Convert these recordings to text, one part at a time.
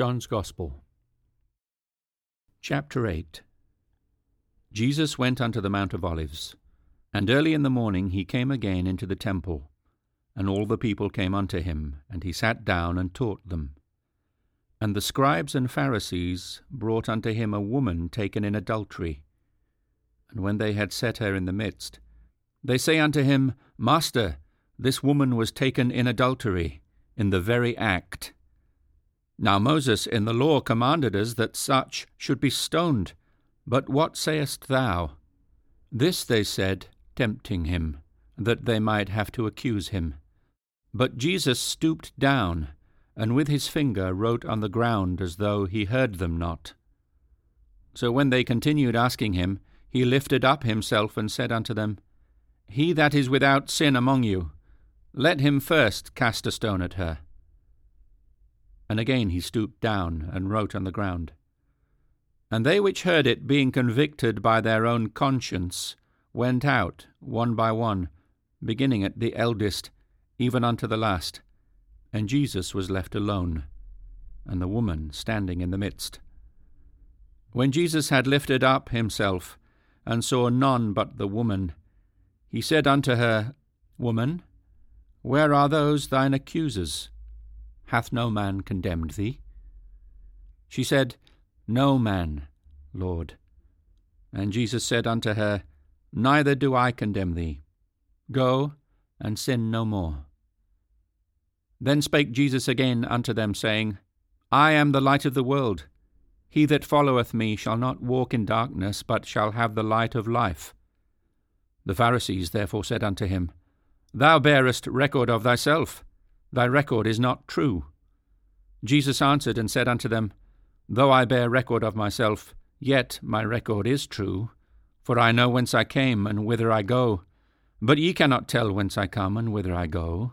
John's Gospel, Chapter 8. Jesus went unto the Mount of Olives, and early in the morning he came again into the temple, and all the people came unto him, and he sat down and taught them. And the scribes and Pharisees brought unto him a woman taken in adultery. And when they had set her in the midst, they say unto him, Master, this woman was taken in adultery, in the very act. Now Moses in the law commanded us that such should be stoned. But what sayest thou? This they said, tempting him, that they might have to accuse him. But Jesus stooped down, and with his finger wrote on the ground as though he heard them not. So when they continued asking him, he lifted up himself and said unto them, He that is without sin among you, let him first cast a stone at her. And again he stooped down and wrote on the ground. And they which heard it, being convicted by their own conscience, went out, one by one, beginning at the eldest, even unto the last. And Jesus was left alone, and the woman standing in the midst. When Jesus had lifted up himself, and saw none but the woman, he said unto her, Woman, where are those thine accusers? Hath no man condemned thee? She said, No man, Lord. And Jesus said unto her, Neither do I condemn thee. Go, and sin no more. Then spake Jesus again unto them, saying, I am the light of the world. He that followeth me shall not walk in darkness, but shall have the light of life. The Pharisees therefore said unto him, Thou bearest record of thyself. Thy record is not true. Jesus answered and said unto them, Though I bear record of myself, yet my record is true, for I know whence I came and whither I go. But ye cannot tell whence I come and whither I go.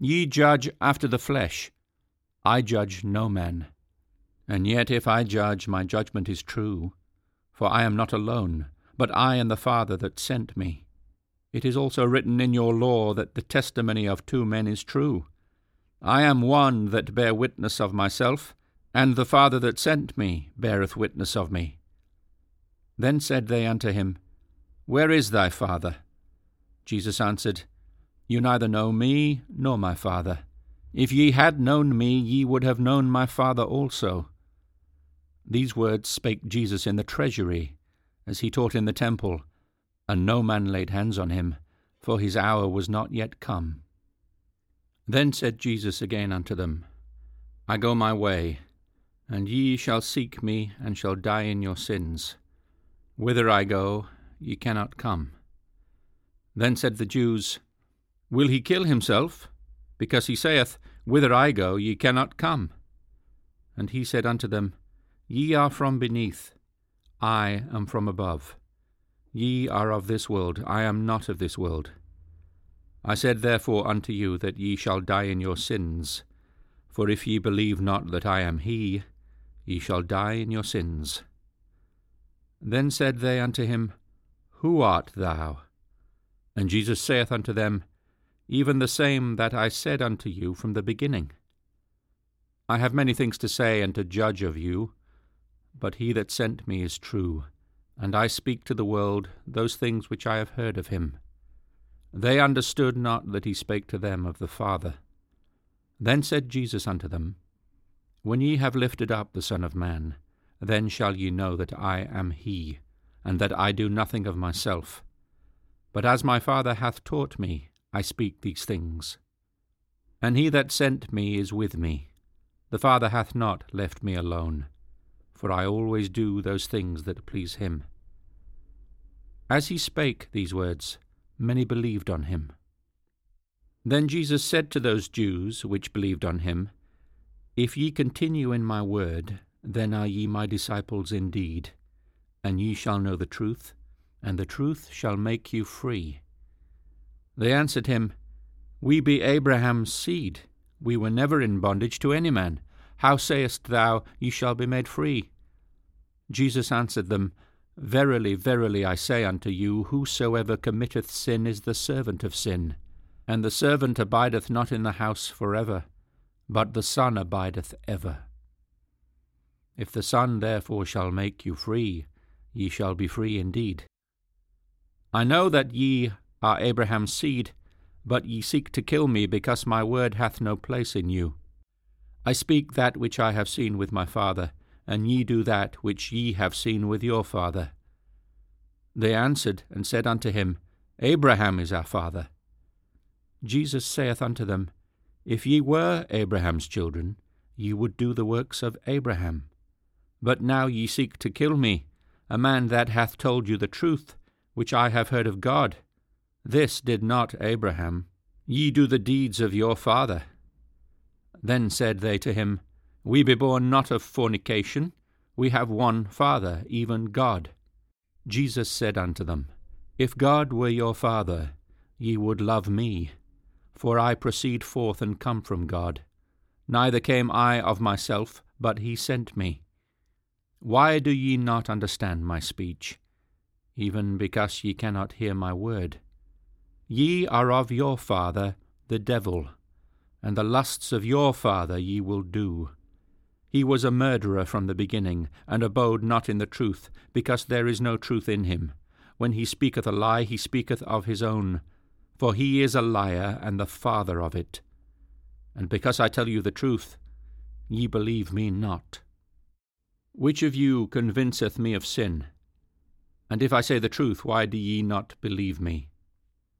Ye judge after the flesh. I judge no man. And yet if I judge, my judgment is true, for I am not alone, but I and the Father that sent me. It is also written in your law that the testimony of two men is true. I am one that bear witness of myself, and the Father that sent me beareth witness of me. Then said they unto him, Where is thy Father? Jesus answered, You neither know me nor my Father. If ye had known me, ye would have known my Father also. These words spake Jesus in the treasury, as he taught in the temple, and no man laid hands on him, for his hour was not yet come. Then said Jesus again unto them, I go my way, and ye shall seek me, and shall die in your sins. Whither I go, ye cannot come. Then said the Jews, Will he kill himself? Because he saith, Whither I go, ye cannot come. And he said unto them, Ye are from beneath, I am from above. Ye are of this world, I am not of this world. I said therefore unto you that ye shall die in your sins. For if ye believe not that I am he, ye shall die in your sins. Then said they unto him, Who art thou? And Jesus saith unto them, Even the same that I said unto you from the beginning. I have many things to say and to judge of you, but he that sent me is true, and I speak to the world those things which I have heard of him. They understood not that he spake to them of the Father. Then said Jesus unto them, When ye have lifted up the Son of Man, then shall ye know that I am he, and that I do nothing of myself. But as my Father hath taught me, I speak these things. And he that sent me is with me. The Father hath not left me alone, for I always do those things that please him. As he spake these words, many believed on him. Then Jesus said to those Jews which believed on him, If ye continue in my word, then are ye my disciples indeed, and ye shall know the truth, and the truth shall make you free. They answered him, We be Abraham's seed, we were never in bondage to any man. How sayest thou, Ye shall be made free? Jesus answered them, Verily, verily, I say unto you, Whosoever committeth sin is the servant of sin. And the servant abideth not in the house forever, but the Son abideth ever. If the Son therefore shall make you free, ye shall be free indeed. I know that ye are Abraham's seed, but ye seek to kill me, because my word hath no place in you. I speak that which I have seen with my Father, and ye do that which ye have seen with your father. They answered and said unto him, Abraham is our father. Jesus saith unto them, If ye were Abraham's children, ye would do the works of Abraham. But now ye seek to kill me, a man that hath told you the truth, which I have heard of God. This did not Abraham. Ye do the deeds of your father. Then said they to him, We be born not of fornication, we have one Father, even God. Jesus said unto them, If God were your Father, ye would love me, for I proceed forth and come from God. Neither came I of myself, but he sent me. Why do ye not understand my speech? Even because ye cannot hear my word. Ye are of your father, the devil, and the lusts of your father ye will do. He was a murderer from the beginning, and abode not in the truth, because there is no truth in him. When he speaketh a lie, he speaketh of his own, for he is a liar and the father of it. And because I tell you the truth, ye believe me not. Which of you convinceth me of sin? And if I say the truth, why do ye not believe me?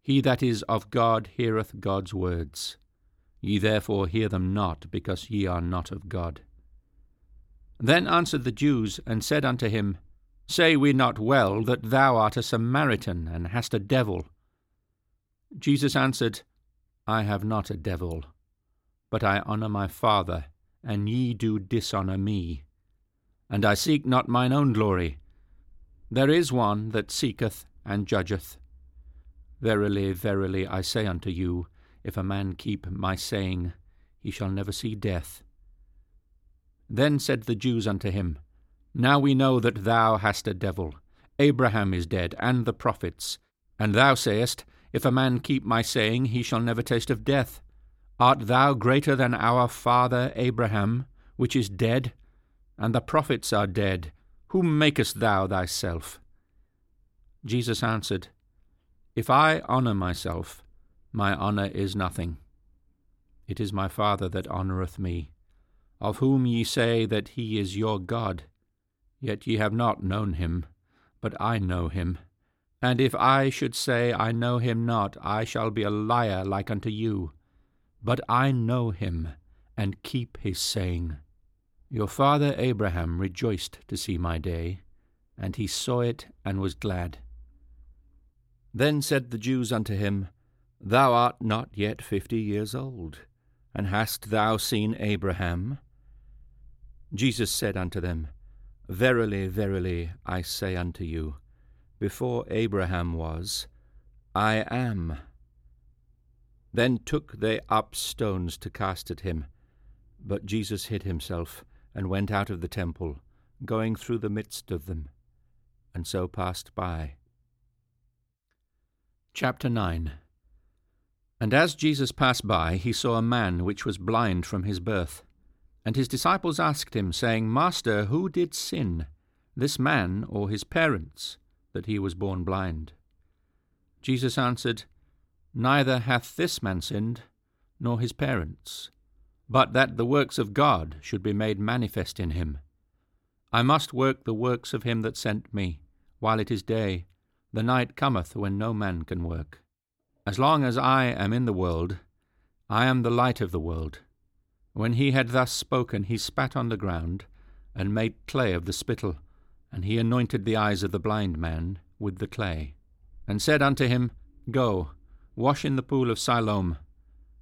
He that is of God heareth God's words. Ye therefore hear them not, because ye are not of God. Then answered the Jews, and said unto him, Say we not well that thou art a Samaritan, and hast a devil? Jesus answered, I have not a devil, but I honour my Father, and ye do dishonour me. And I seek not mine own glory. There is one that seeketh and judgeth. Verily, verily, I say unto you, if a man keep my saying, he shall never see death. Then said the Jews unto him, Now we know that thou hast a devil. Abraham is dead, and the prophets. And thou sayest, If a man keep my saying, he shall never taste of death. Art thou greater than our father Abraham, which is dead? And the prophets are dead. Whom makest thou thyself? Jesus answered, If I honour myself, my honour is nothing. It is my Father that honoureth me, of whom ye say that he is your God. Yet ye have not known him, but I know him. And if I should say I know him not, I shall be a liar like unto you. But I know him, and keep his saying. Your father Abraham rejoiced to see my day, and he saw it and was glad. Then said the Jews unto him, Thou art not yet 50 years old, and hast thou seen Abraham? Jesus said unto them, Verily, verily, I say unto you, before Abraham was, I am. Then took they up stones to cast at him. But Jesus hid himself, and went out of the temple, going through the midst of them, and so passed by. Chapter 9. And as Jesus passed by, he saw a man which was blind from his birth. And his disciples asked him, saying, Master, who did sin, this man or his parents, that he was born blind? Jesus answered, Neither hath this man sinned, nor his parents, but that the works of God should be made manifest in him. I must work the works of him that sent me, while it is day. The night cometh when no man can work. As long as I am in the world, I am the light of the world. When he had thus spoken, he spat on the ground, and made clay of the spittle, and he anointed the eyes of the blind man with the clay, and said unto him, Go, wash in the pool of Siloam,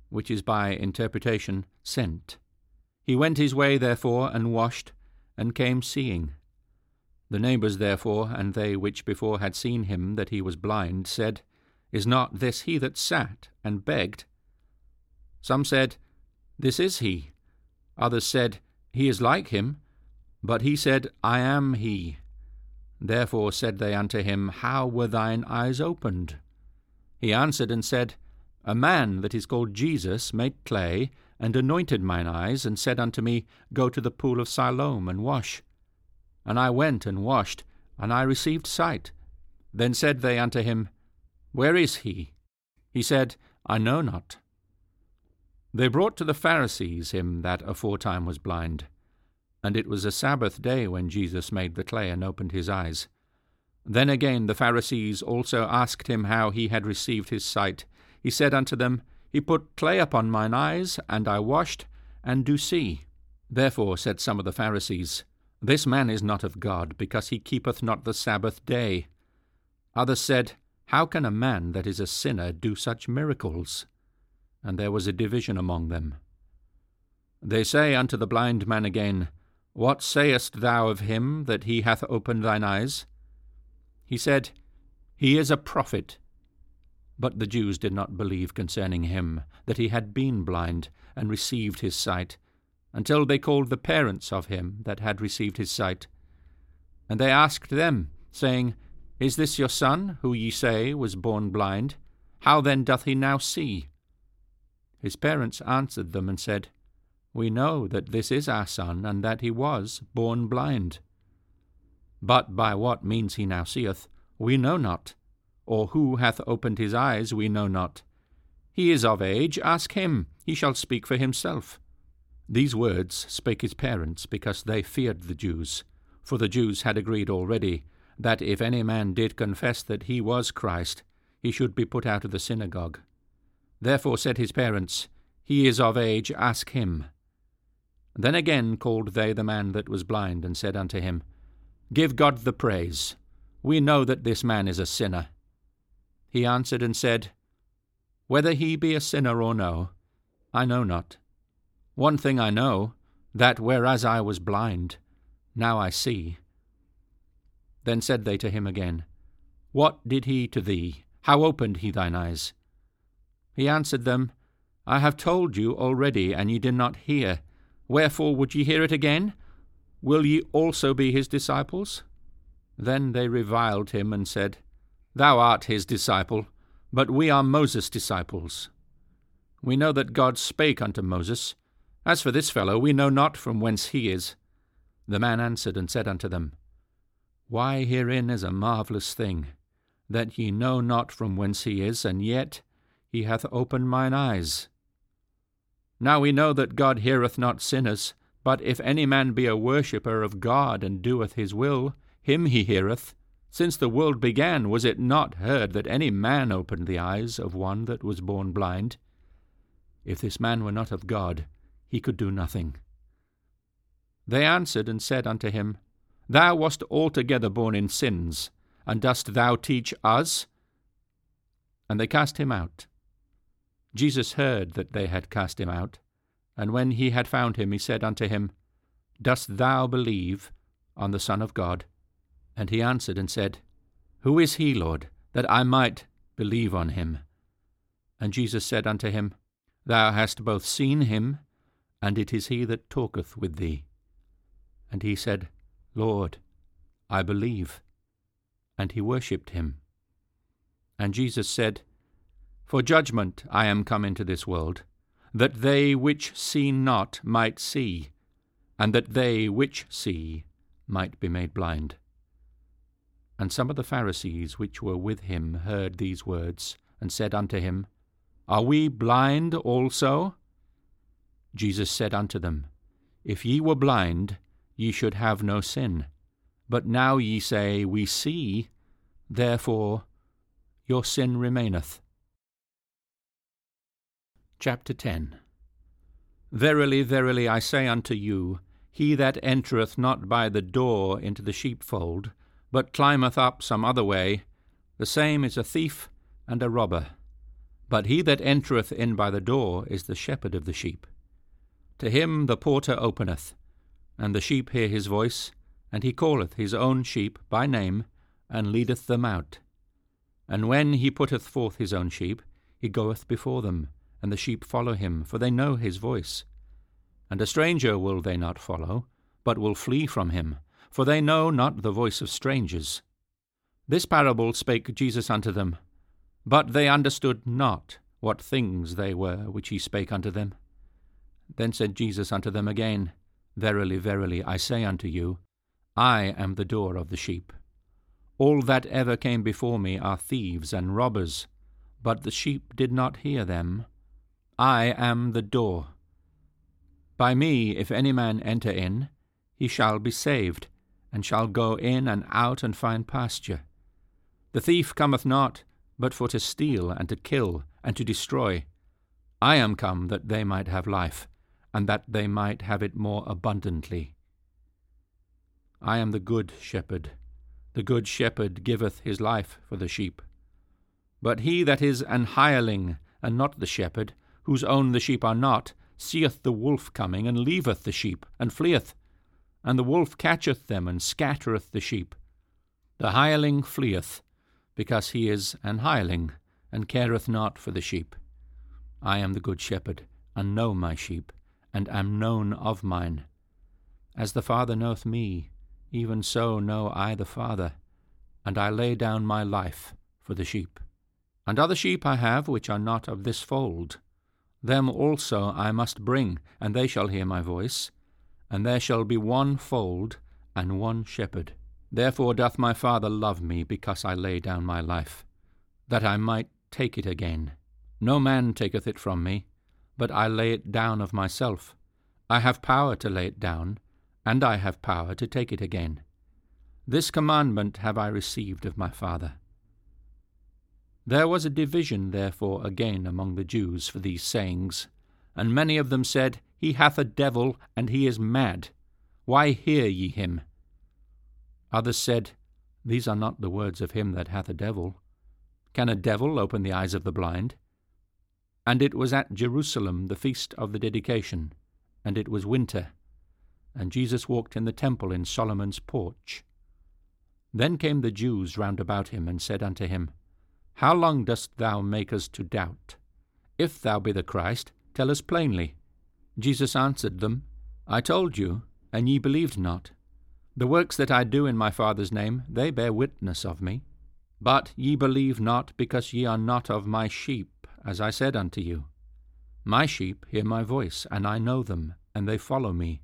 which is by interpretation sent. He went his way therefore, and washed, and came seeing. The neighbours therefore, and they which before had seen him that he was blind, said, Is not this he that sat and begged? Some said, This is he. Others said, He is like him. But he said, I am he. Therefore said they unto him, How were thine eyes opened? He answered and said, A man that is called Jesus made clay, and anointed mine eyes, and said unto me, Go to the pool of Siloam, and wash. And I went and washed, and I received sight. Then said they unto him, Where is he? He said, I know not. They brought to the Pharisees him that aforetime was blind. And it was a Sabbath day when Jesus made the clay and opened his eyes. Then again the Pharisees also asked him how he had received his sight. He said unto them, He put clay upon mine eyes, and I washed, and do see. Therefore said some of the Pharisees, This man is not of God, because he keepeth not the Sabbath day. Others said, How can a man that is a sinner do such miracles? And there was a division among them. They say unto the blind man again, What sayest thou of him, that he hath opened thine eyes? He said, He is a prophet. But the Jews did not believe concerning him, that he had been blind, and received his sight, until they called the parents of him that had received his sight. And they asked them, saying, Is this your son, who ye say was born blind? How then doth he now see? His parents answered them and said, We know that this is our son, and that he was born blind. But by what means he now seeth, we know not, or who hath opened his eyes, we know not. He is of age, ask him, he shall speak for himself. These words spake his parents, because they feared the Jews. For the Jews had agreed already, that if any man did confess that he was Christ, he should be put out of the synagogue. Therefore said his parents, He is of age, ask him. Then again called they the man that was blind, and said unto him, Give God the praise. We know that this man is a sinner. He answered and said, Whether he be a sinner or no, I know not. One thing I know, that whereas I was blind, now I see. Then said they to him again, What did he to thee? How opened he thine eyes? He answered them, I have told you already, and ye did not hear. Wherefore would ye hear it again? Will ye also be his disciples? Then they reviled him and said, Thou art his disciple, but we are Moses' disciples. We know that God spake unto Moses. As for this fellow, we know not from whence he is. The man answered and said unto them, Why herein is a marvellous thing, that ye know not from whence he is, and yet he hath opened mine eyes. Now we know that God heareth not sinners, but if any man be a worshipper of God, and doeth his will, him he heareth. Since the world began, was it not heard that any man opened the eyes of one that was born blind? If this man were not of God, he could do nothing. They answered and said unto him, Thou wast altogether born in sins, and dost thou teach us? And they cast him out. Jesus heard that they had cast him out, and when he had found him, he said unto him, Dost thou believe on the Son of God? And he answered and said, Who is he, Lord, that I might believe on him? And Jesus said unto him, Thou hast both seen him, and it is he that talketh with thee. And he said, Lord, I believe. And he worshipped him. And Jesus said, For judgment I am come into this world, that they which see not might see, and that they which see might be made blind. And some of the Pharisees which were with him heard these words, and said unto him, Are we blind also? Jesus said unto them, If ye were blind, ye should have no sin. But now ye say, We see, therefore your sin remaineth. Chapter 10. Verily, verily, I say unto you, he that entereth not by the door into the sheepfold, but climbeth up some other way, the same is a thief and a robber. But he that entereth in by the door is the shepherd of the sheep. To him the porter openeth, and the sheep hear his voice, and he calleth his own sheep by name, and leadeth them out. And when he putteth forth his own sheep, he goeth before them, and the sheep follow him, for they know his voice. And a stranger will they not follow, but will flee from him, for they know not the voice of strangers. This parable spake Jesus unto them, but they understood not what things they were which he spake unto them. Then said Jesus unto them again, Verily, verily, I say unto you, I am the door of the sheep. All that ever came before me are thieves and robbers, but the sheep did not hear them. I am the door. By me, if any man enter in, he shall be saved, and shall go in and out and find pasture. The thief cometh not, but for to steal, and to kill, and to destroy. I am come that they might have life, and that they might have it more abundantly. I am the good shepherd. The good shepherd giveth his life for the sheep. But he that is an hireling, and not the shepherd, whose own the sheep are not, seeth the wolf coming, and leaveth the sheep, and fleeth. And the wolf catcheth them, and scattereth the sheep. The hireling fleeth, because he is an hireling, and careth not for the sheep. I am the good shepherd, and know my sheep, and am known of mine. As the Father knoweth me, even so know I the Father, and I lay down my life for the sheep. And other sheep I have which are not of this fold. Them also I must bring, and they shall hear my voice. And there shall be one fold and one shepherd. Therefore doth my Father love me, because I lay down my life, that I might take it again. No man taketh it from me, but I lay it down of myself. I have power to lay it down, and I have power to take it again. This commandment have I received of my Father. There was a division therefore again among the Jews for these sayings, and many of them said, He hath a devil, and he is mad. Why hear ye him? Others said, These are not the words of him that hath a devil. Can a devil open the eyes of the blind? And it was at Jerusalem the feast of the dedication, and it was winter. And Jesus walked in the temple in Solomon's porch. Then came the Jews round about him, and said unto him, How long dost thou make us to doubt? If thou be the Christ, tell us plainly. Jesus answered them, I told you, and ye believed not. The works that I do in my Father's name, they bear witness of me. But ye believe not, because ye are not of my sheep, as I said unto you. My sheep hear my voice, and I know them, and they follow me.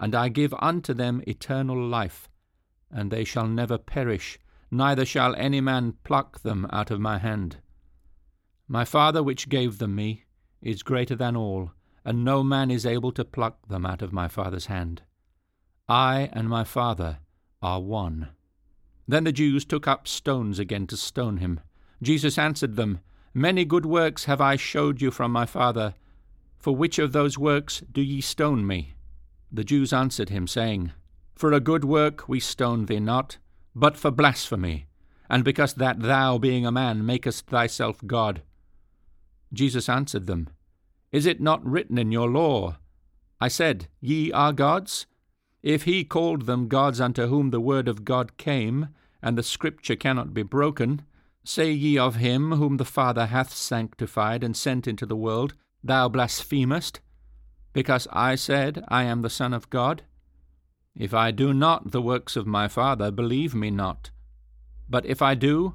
And I give unto them eternal life, and they shall never perish, neither shall any man pluck them out of my hand. My Father which gave them me is greater than all, and no man is able to pluck them out of my Father's hand. I and my Father are one. Then the Jews took up stones again to stone him. Jesus answered them, Many good works have I showed you from my Father. For which of those works do ye stone me? The Jews answered him, saying, For a good work we stone thee not, but for blasphemy, and because that thou, being a man, makest thyself God. Jesus answered them, Is it not written in your law? I said, Ye are gods? If he called them gods unto whom the word of God came, and the scripture cannot be broken, say ye of him whom the Father hath sanctified and sent into the world, Thou blasphemest, because I said, I am the Son of God? If I do not the works of my Father, believe me not. But if I do,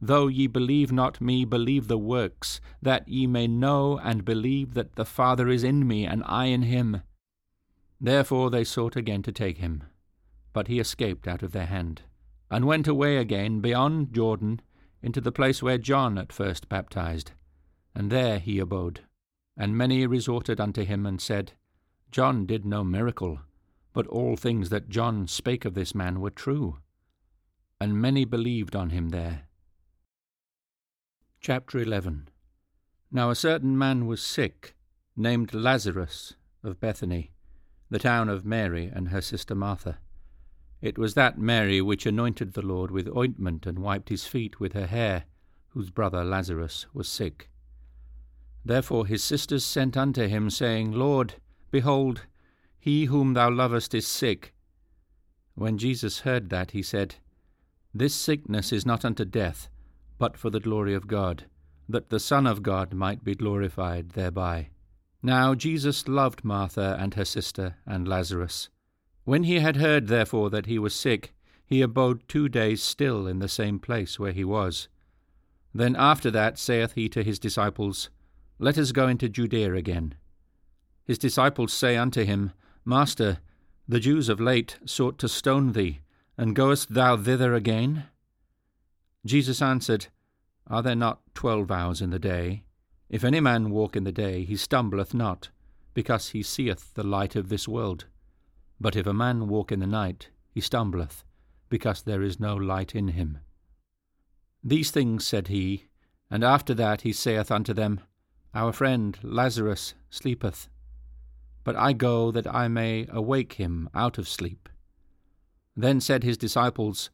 though ye believe not me, believe the works, that ye may know and believe that the Father is in me, and I in him. Therefore they sought again to take him, but he escaped out of their hand, and went away again beyond Jordan, into the place where John at first baptized, and there he abode. And many resorted unto him, and said, John did no miracle, but all things that John spake of this man were true. And many believed on him there. Chapter 11. Now a certain man was sick, named Lazarus, of Bethany, the town of Mary and her sister Martha. It was that Mary which anointed the Lord with ointment and wiped his feet with her hair, whose brother Lazarus was sick. Therefore his sisters sent unto him, saying, Lord, behold, he whom thou lovest is sick. When Jesus heard that, he said, This sickness is not unto death, but for the glory of God, that the Son of God might be glorified thereby. Now Jesus loved Martha and her sister and Lazarus. When he had heard, therefore, that he was sick, he abode 2 days still in the same place where he was. Then after that saith he to his disciples, Let us go into Judea again. His disciples say unto him, Master, The Jews of late sought to stone thee, and goest thou thither again? Jesus answered, Are there not 12 hours in the day? If any man walk in the day, he stumbleth not, because he seeth the light of this world. But if a man walk in the night, he stumbleth, because there is no light in him. These things said he, and after that he saith unto them, Our friend Lazarus sleepeth, but I go that I may awake him out of sleep. Then said his disciples,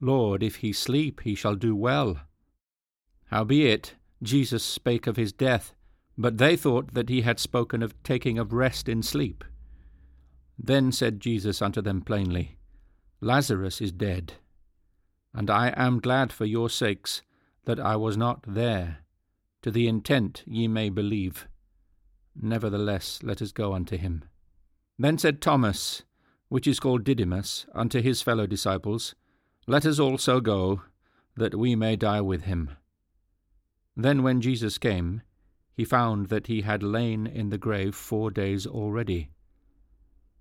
Lord, if he sleep, he shall do well. Howbeit, Jesus spake of his death, but they thought that he had spoken of taking of rest in sleep. Then said Jesus unto them plainly, Lazarus is dead, and I am glad for your sakes that I was not there, to the intent ye may believe. Nevertheless, let us go unto him. Then said Thomas, which is called Didymus, unto his fellow disciples, Let us also go, that we may die with him. Then when Jesus came, he found that he had lain in the grave 4 days already.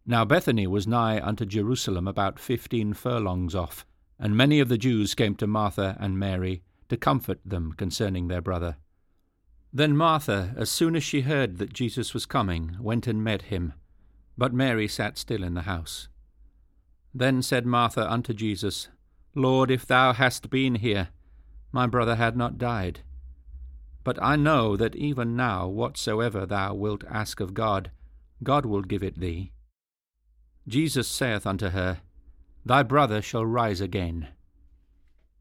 Now Bethany was nigh unto Jerusalem about 15 furlongs off, and many of the Jews came to Martha and Mary to comfort them concerning their brother. Then Martha, as soon as she heard that Jesus was coming, went and met him, but Mary sat still in the house. Then said Martha unto Jesus, Lord, if thou hadst been here, my brother had not died. But I know that even now whatsoever thou wilt ask of God, God will give it thee. Jesus saith unto her, Thy brother shall rise again.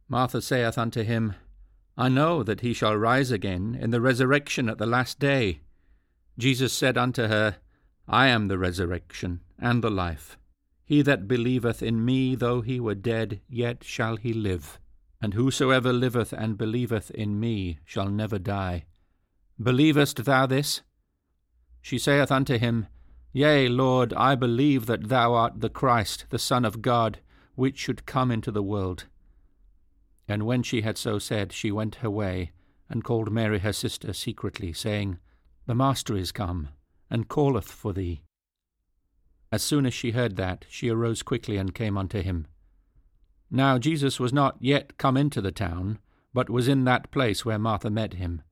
Martha saith unto him, I know that he shall rise again in the resurrection at the last day. Jesus said unto her, I am the resurrection and the life. He that believeth in me, though he were dead, yet shall he live. And whosoever liveth and believeth in me shall never die. Believest thou this? She saith unto him, Yea, Lord, I believe that thou art the Christ, the Son of God, which should come into the world. And when she had so said, she went her way, and called Mary her sister secretly, saying, The Master is come, and calleth for thee. As soon as she heard that, she arose quickly and came unto him. Now Jesus was not yet come into the town, but was in that place where Martha met him.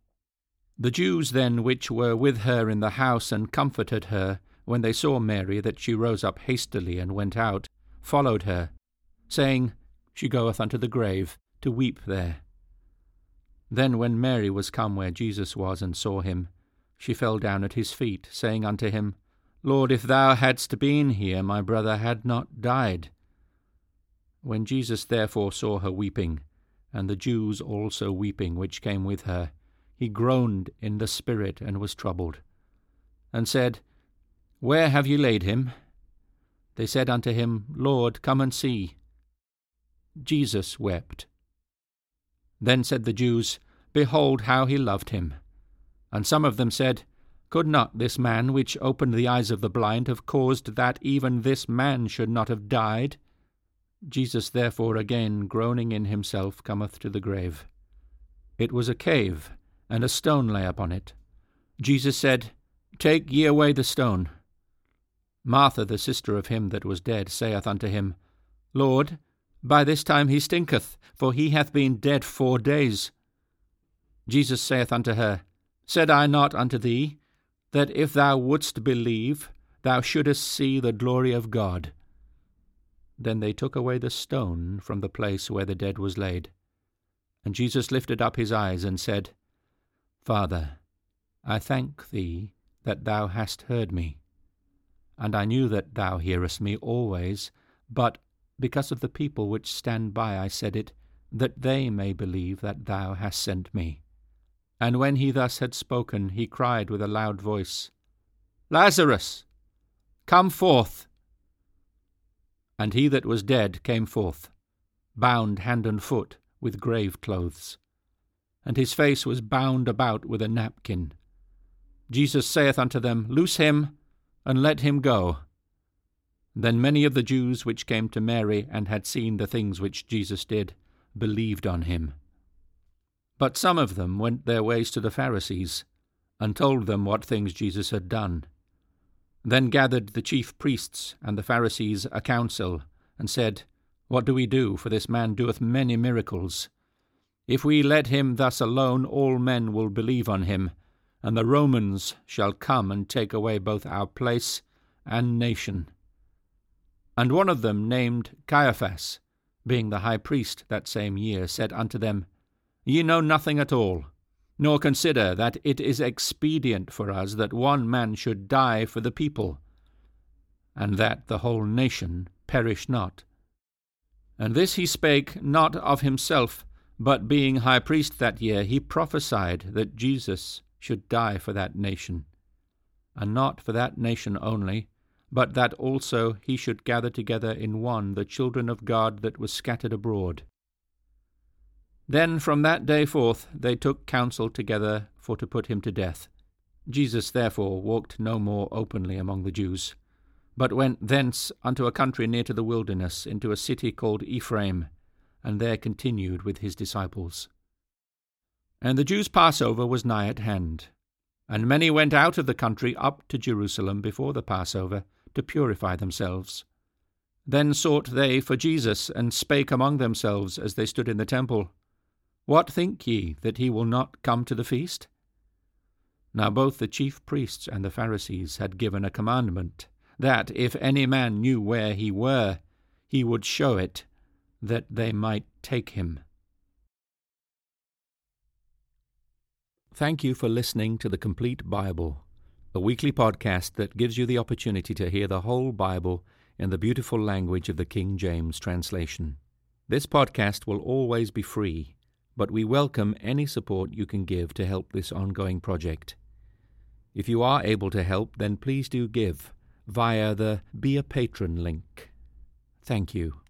The Jews then which were with her in the house and comforted her, when they saw Mary that she rose up hastily and went out, followed her, saying, She goeth unto the grave, to weep there. Then when Mary was come where Jesus was and saw him, she fell down at his feet, saying unto him, Lord, if thou hadst been here, my brother had not died. When Jesus therefore saw her weeping, and the Jews also weeping which came with her, he groaned in the spirit and was troubled, and said, Where have ye laid him? They said unto him, Lord, come and see. Jesus wept. Then said the Jews, Behold how he loved him. And some of them said, Could not this man which opened the eyes of the blind have caused that even this man should not have died? Jesus therefore again groaning in himself cometh to the grave. It was a cave, and a stone lay upon it. Jesus said, Take ye away the stone. Martha, the sister of him that was dead, saith unto him, Lord, by this time he stinketh, for he hath been dead 4 days. Jesus saith unto her, Said I not unto thee, that if thou wouldst believe, thou shouldest see the glory of God? Then they took away the stone from the place where the dead was laid. And Jesus lifted up his eyes and said, Father, I thank thee that thou hast heard me. And I knew that thou hearest me always, but because of the people which stand by I said it, that they may believe that thou hast sent me. And when he thus had spoken, he cried with a loud voice, Lazarus, come forth! And he that was dead came forth, bound hand and foot with grave clothes, and his face was bound about with a napkin. Jesus saith unto them, Loose him, and let him go. Then many of the Jews which came to Mary and had seen the things which Jesus did, believed on him. But some of them went their ways to the Pharisees, and told them what things Jesus had done. Then gathered the chief priests and the Pharisees a council, and said, What do we do? For this man doeth many miracles. If we let him thus alone, all men will believe on him, and the Romans shall come and take away both our place and nation. And one of them, named Caiaphas, being the high priest that same year, said unto them, Ye know nothing at all, nor consider that it is expedient for us that one man should die for the people, and that the whole nation perish not. And this he spake not of himself, but being high priest that year, he prophesied that Jesus should die for that nation, and not for that nation only, but that also he should gather together in one the children of God that were scattered abroad. Then from that day forth they took counsel together for to put him to death. Jesus therefore walked no more openly among the Jews, but went thence unto a country near to the wilderness, into a city called Ephraim, and there continued with his disciples. And the Jews' Passover was nigh at hand, and many went out of the country up to Jerusalem before the Passover, to purify themselves. Then sought they for Jesus, and spake among themselves as they stood in the temple, What think ye, that he will not come to the feast? Now both the chief priests and the Pharisees had given a commandment, that if any man knew where he were, he would show it, that they might take him. Thank you for listening to The Complete Bible, a weekly podcast that gives you the opportunity to hear the whole Bible in the beautiful language of the King James Translation. This podcast will always be free, but we welcome any support you can give to help this ongoing project. If you are able to help, then please do give via the Be a Patron link. Thank you.